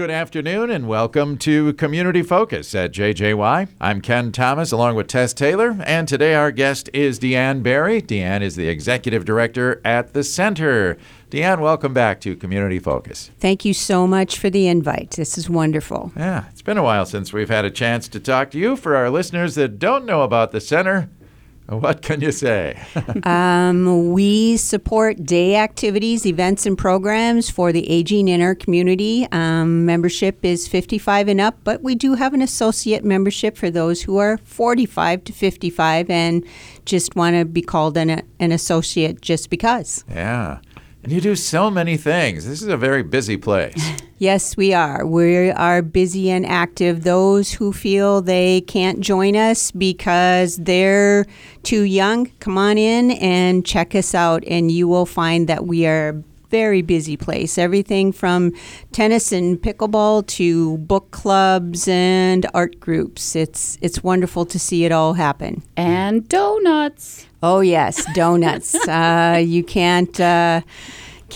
Good afternoon and welcome to Community Focus at JJY. I'm Ken Thomas along with Tess Taylor, and today our guest is DeAnn Barry. DeAnn is the Executive Director at the Center. DeAnn, welcome back to Community Focus. Thank you so much for the invite. This is wonderful. Yeah, it's been a while since we've had a chance to talk to you. For our listeners that don't know about the Center, what can you say? We support day activities, events, and programs for the aging in our community. Membership is 55 and up, but we do have an associate membership for those who are 45 to 55 and just want to be called an associate just because. Yeah. And you do so many things. This is a very busy place. Yes, we are. We are busy and active. Those who feel they can't join us because they're too young, come on in and check us out, and you will find that we are a very busy place. Everything from tennis and pickleball to book clubs and art groups. It's wonderful to see it all happen. And donuts. Oh, yes, donuts. You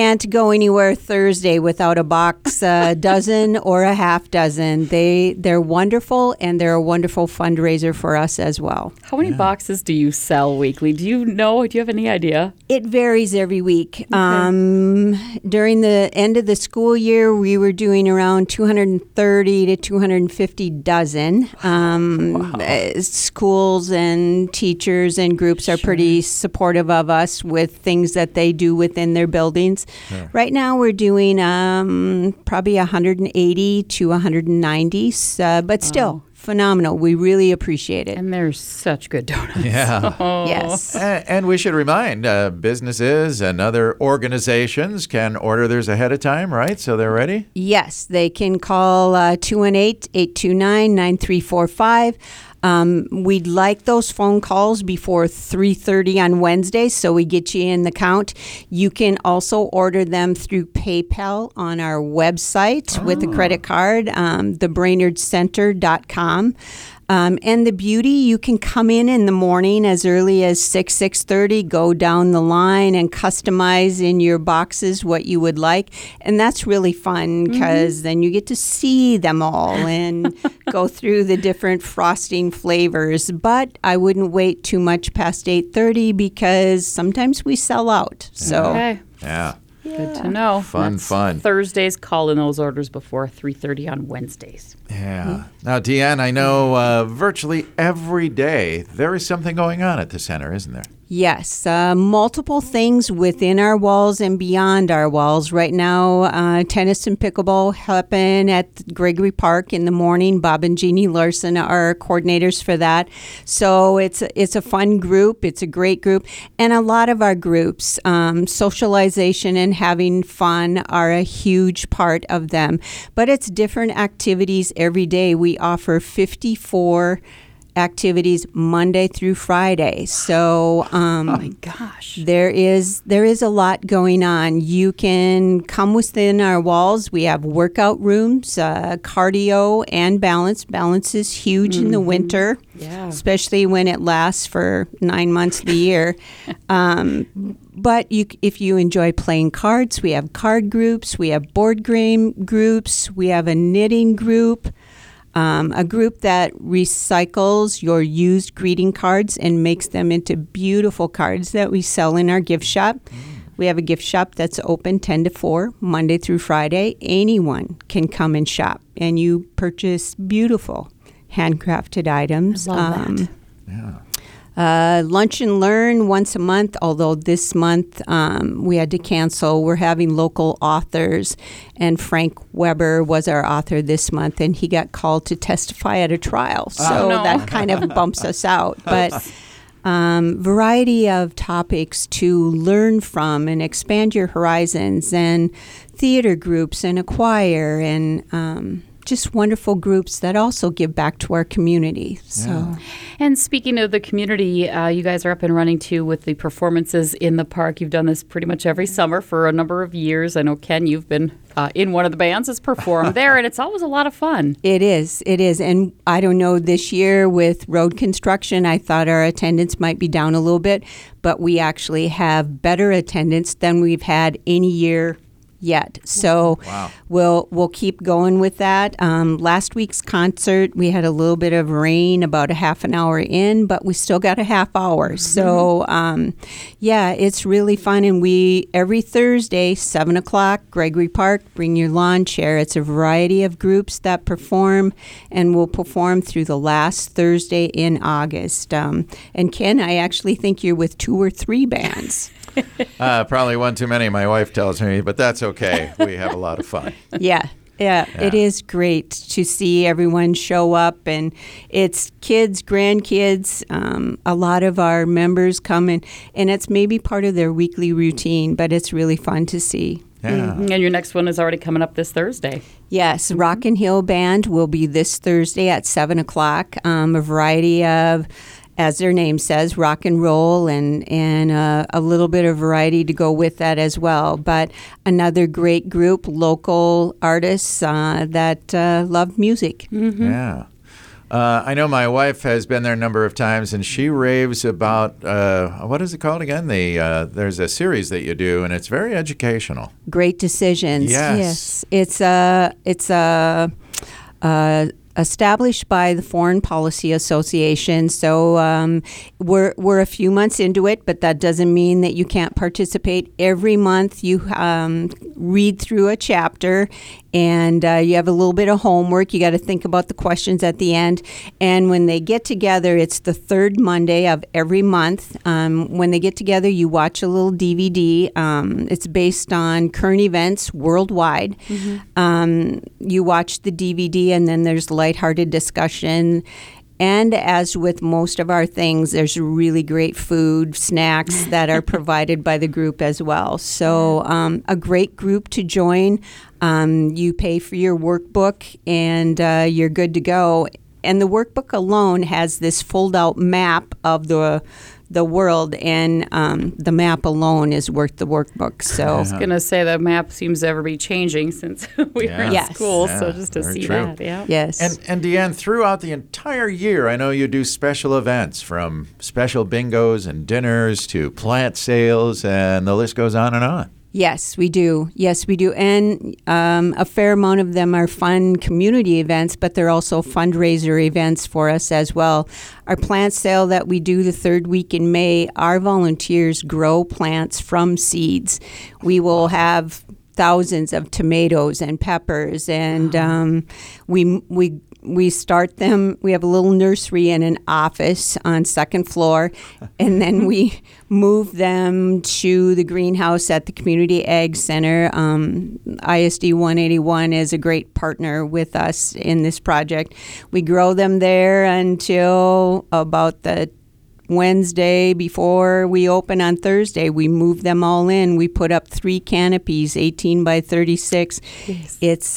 can't go anywhere Thursday without a box, a dozen or a half dozen. They're wonderful, and they're a wonderful fundraiser for us as well. How many boxes do you sell weekly? Do you have any idea? It varies every week. Okay. During the end of the school year, we were doing around 230 to 250 dozen. Schools and teachers and groups are pretty supportive of us with things that they do within their buildings. Yeah. Right now we're doing probably 180 to 190, but still phenomenal. We really appreciate it. And they're such good donuts. Yeah. Oh. Yes. And we should remind businesses and other organizations can order theirs ahead of time, right? So they're ready? Yes. They can call 218-829-9345. We'd like those phone calls before 3:30 on Wednesday, so we get you in the count. You can also order them through PayPal on our website with a credit card, thebrainerdcenter.com. And the beauty, you can come in the morning as early as 6:30, go down the line and customize in your boxes what you would like. And that's really fun because then you get to see them all and go through the different frosting flavors. But I wouldn't wait too much past 8:30 because sometimes we sell out. So okay. Yeah. Good to know. Fun. Thursdays, call in those orders before 3:30 on Wednesdays. Yeah. Mm-hmm. Now, DeAnn, I know virtually every day there is something going on at the center, isn't there? Yes, multiple things within our walls and beyond our walls. Right now, tennis and pickleball happen at Gregory Park in the morning. Bob and Jeannie Larson are coordinators for that. So it's a fun group. It's a great group. And a lot of our groups, socialization and having fun are a huge part of them. But it's different activities every day. We offer 54 activities Monday through Friday. So, oh my gosh, there is a lot going on. You can come within our walls. We have workout rooms, cardio and balance. Balance is huge in the winter, especially when it lasts for 9 months of the year. But if you enjoy playing cards, we have card groups. We have board game groups. We have a knitting group. A group that recycles your used greeting cards and makes them into beautiful cards that we sell in our gift shop. We have a gift shop that's open 10 to 4, Monday through Friday. Anyone can come and shop, and you purchase beautiful handcrafted items. I love that. Yeah. Lunch and Learn once a month, although this month we had to cancel. We're having local authors, and Frank Weber was our author this month, and he got called to testify at a trial. So that kind of bumps us out. But variety of topics to learn from and expand your horizons, and theater groups and a choir and just wonderful groups that also give back to our community. So, and speaking of the community, you guys are up and running too with the performances in the park. You've done this pretty much every summer for a number of years. I know, Ken, you've been in one of the bands that's performed there, and it's always a lot of fun. It is. And I don't know, this year with road construction, I thought our attendance might be down a little bit, but we actually have better attendance than we've had any year yet. So we'll keep going with that. Last week's concert, we had a little bit of rain about a half an hour in, but we still got a half hour. Mm-hmm. So, yeah, it's really fun. And we, every Thursday, 7 o'clock, Gregory Park, bring your lawn chair. It's a variety of groups that perform, and will perform through the last Thursday in August. And Ken, I actually think you're with 2 or 3 bands. Probably one too many, my wife tells me, but that's okay. We have a lot of fun. Yeah, it is great to see everyone show up, and it's kids, grandkids. A lot of our members come in, and it's maybe part of their weekly routine, but it's really fun to see. Yeah. Mm-hmm. And your next one is already coming up this Thursday. Yes, mm-hmm. Rock and Hill Band will be this Thursday at 7 o'clock. A variety of, as their name says, rock and roll, and a little bit of variety to go with that as well. But another great group, local artists that love music. Mm-hmm. Yeah. I know my wife has been there a number of times, and she raves about, what is it called again? There's a series that you do, and it's very educational. Great Decisions. Yes. It's established by the Foreign Policy Association. So we're a few months into it, but that doesn't mean that you can't participate. Every month you read through a chapter, and you have a little bit of homework. You got to think about the questions at the end. And when they get together, it's the third Monday of every month. When they get together, you watch a little DVD. It's based on current events worldwide. Mm-hmm. You watch the DVD, and then there's lighthearted discussion. And as with most of our things, there's really great food, snacks that are provided by the group as well. So a great group to join. You pay for your workbook, and you're good to go. And the workbook alone has this fold-out map of the world, and the map alone is worth the workbook. So I was going to say the map seems to ever be changing since we were in school, so just to see that. Yeah. Yes. And DeAnn, throughout the entire year, I know you do special events, from special bingos and dinners to plant sales, and the list goes on and on. Yes, we do. And a fair amount of them are fun community events, but they're also fundraiser events for us as well. Our plant sale that we do the third week in May, our volunteers grow plants from seeds. We will have thousands of tomatoes and peppers, and we start them. We have a little nursery in an office on second floor, and then we move them to the greenhouse at the Community Ag Center. ISD 181 is a great partner with us in this project. We grow them there until about the Wednesday before we open on Thursday. We move them all in. We put up 3 canopies, 18 by 36. Yes.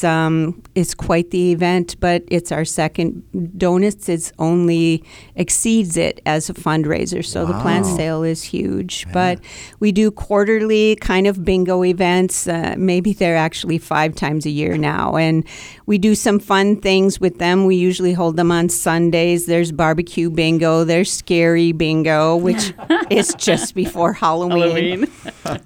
It's quite the event, but it's our second. Donuts is only exceeds it as a fundraiser, so the plant sale is huge. Yeah. But we do quarterly kind of bingo events. Maybe they're actually 5 times a year now, and we do some fun things with them. We usually hold them on Sundays. There's barbecue bingo. There's scary bingo, which is just before Halloween.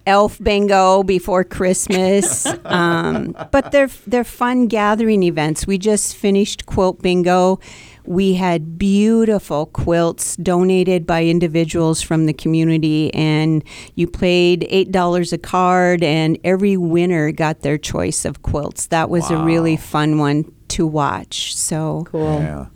Elf bingo before Christmas. But they're fun gathering events. We just finished quilt bingo. We had beautiful quilts donated by individuals from the community, and you played $8 a card, and every winner got their choice of quilts. That was a really fun one to watch. So cool. Yeah.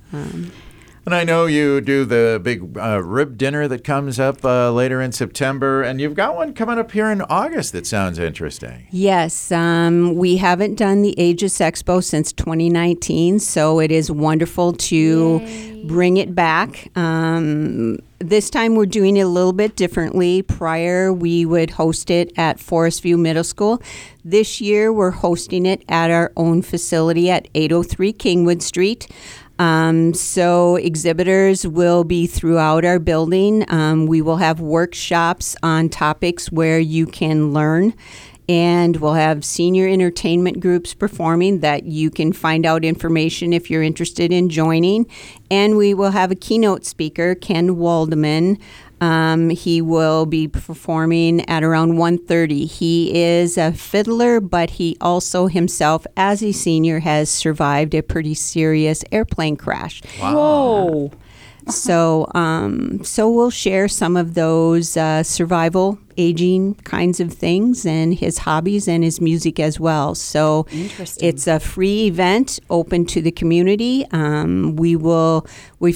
And I know you do the big rib dinner that comes up later in September, and you've got one coming up here in August that sounds interesting. Yes. We haven't done the Aegis Expo since 2019, so it is wonderful to bring it back. This time we're doing it a little bit differently. Prior, we would host it at Forest View Middle School. This year, we're hosting it at our own facility at 803 Kingwood Street. So exhibitors will be throughout our building. We will have workshops on topics where you can learn, and we'll have senior entertainment groups performing that you can find out information if you're interested in joining. And we will have a keynote speaker, Ken Waldman, He will be performing at around 1:30. He is a fiddler, but he also himself, as a senior, has survived a pretty serious airplane crash. Wow. Whoa. So we'll share some of those survival, aging kinds of things, and his hobbies and his music as well. So it's a free event open to the community. We've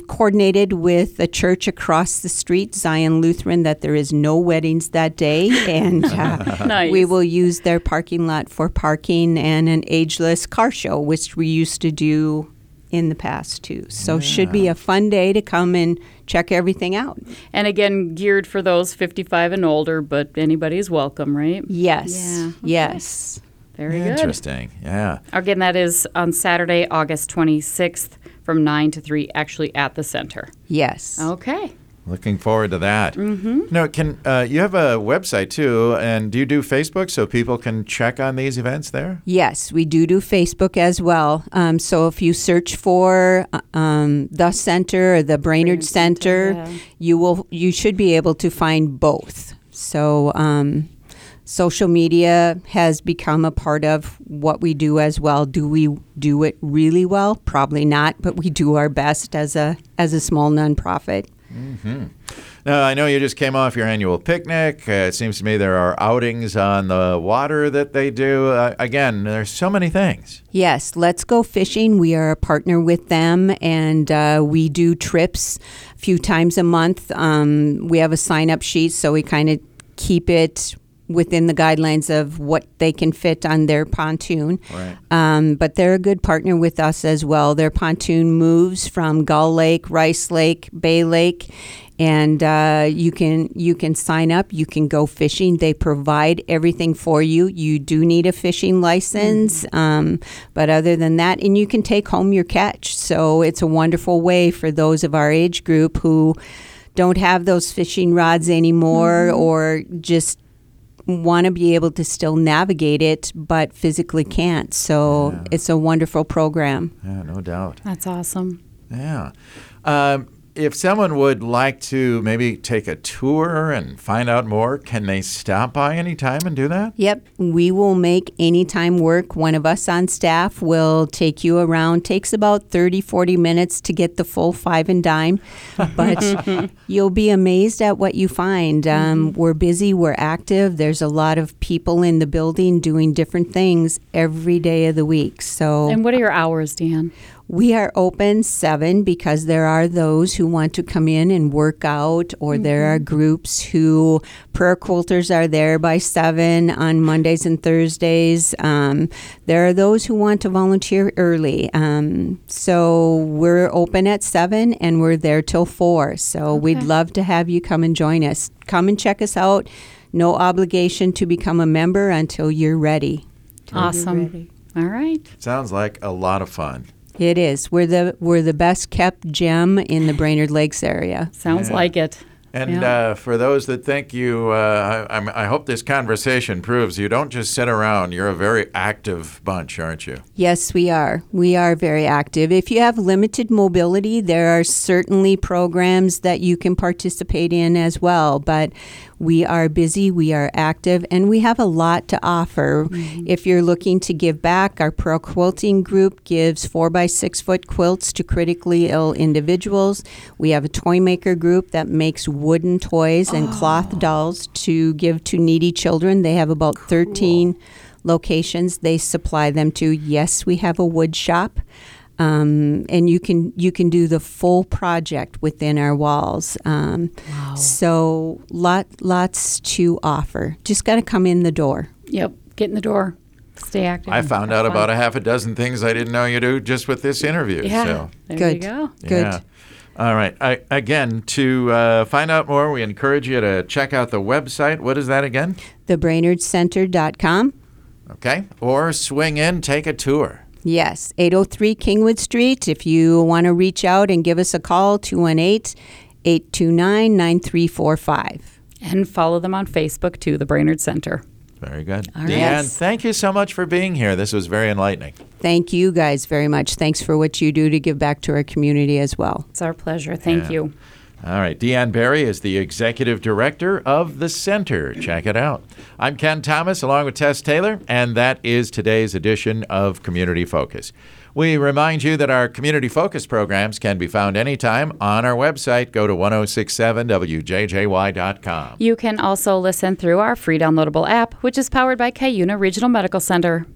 coordinated with a church across the street, Zion Lutheran, that there is no weddings that day, and nice. We will use their parking lot for parking and an ageless car show, which we used to do in the past too. So should be a fun day to come and check everything out. And again, geared for those 55 and older, but anybody's welcome, right? Yes. Yeah. Okay. Yes. Very good. Interesting. Yeah. Again, that is on Saturday, August 26th from 9 to 3, actually at the center. Yes. Okay. Looking forward to that. Mm-hmm. Now, you have a website, too, and do you do Facebook so people can check on these events there? Yes, we do Facebook as well. So if you search for the center or the Brainerd Center, yeah, you should be able to find both. So social media has become a part of what we do as well. Do we do it really well? Probably not, but we do our best as a small nonprofit. Mm-hmm. Now, I know you just came off your annual picnic. It seems to me there are outings on the water that they do. Again, there's so many things. Yes, Let's Go Fishing. We are a partner with them, and we do trips a few times a month. We have a sign-up sheet, so we kind of keep it within the guidelines of what they can fit on their pontoon. Right. But they're a good partner with us as well. Their pontoon moves from Gull Lake, Rice Lake, Bay Lake, and you can sign up. You can go fishing. They provide everything for you. You do need a fishing license, but other than that, and you can take home your catch. So it's a wonderful way for those of our age group who don't have those fishing rods anymore, or just want to be able to still navigate it, but physically can't. So it's a wonderful program. Yeah, no doubt. That's awesome. Yeah. If someone would like to maybe take a tour and find out more, can they stop by any time and do that? Yep. We will make any time work. One of us on staff will take you around. Takes about 30, 40 minutes to get the full five and dime, but you'll be amazed at what you find. We're busy. We're active. There's a lot of people in the building doing different things every day of the week. So. And what are your hours, DeAnn? We are open 7 because there are those who want to come in and work out, or there are groups who prayer quilters are there by 7 on Mondays and Thursdays. There are those who want to volunteer early. So we're open at 7 and we're there till 4. So we'd love to have you come and join us. Come and check us out. No obligation to become a member until you're ready. Awesome. You're ready. All right. Sounds like a lot of fun. It is. We're the best kept gem in the Brainerd Lakes area. Sounds like it. And for those that think you, I hope this conversation proves you don't just sit around. You're a very active bunch, aren't you? Yes, we are. We are very active. If you have limited mobility, there are certainly programs that you can participate in as well. But we are busy, we are active, and we have a lot to offer. Mm-hmm. If you're looking to give back, our Pearl Quilting Group gives 4 by 6 foot quilts to critically ill individuals. We have a toy maker group that makes wooden toys and cloth dolls to give to needy children. They have about 13 locations they supply them to. Yes, we have a wood shop. And you can do the full project within our walls. Wow. So lots to offer. Just got to come in the door. Yep, get in the door, stay active. I found out about a half a dozen things I didn't know you do just with this interview. Yeah, so. There you go. Good. Yeah. All right. Again, to find out more, we encourage you to check out the website. What is that again? TheBrainerdCenter.com. Okay. Or swing in, take a tour. Yes, 803 Kingwood Street. If you want to reach out and give us a call, 218-829-9345. And follow them on Facebook, too, the Brainerd Center. Very good. All right. DeAnn, thank you so much for being here. This was very enlightening. Thank you guys very much. Thanks for what you do to give back to our community as well. It's our pleasure. Thank you. All right. DeAnn Barry is the executive director of the center. Check it out. I'm Ken Thomas, along with Tess Taylor, and that is today's edition of Community Focus. We remind you that our Community Focus programs can be found anytime on our website. Go to 1067wjjy.com. You can also listen through our free downloadable app, which is powered by Cuyuna Regional Medical Center.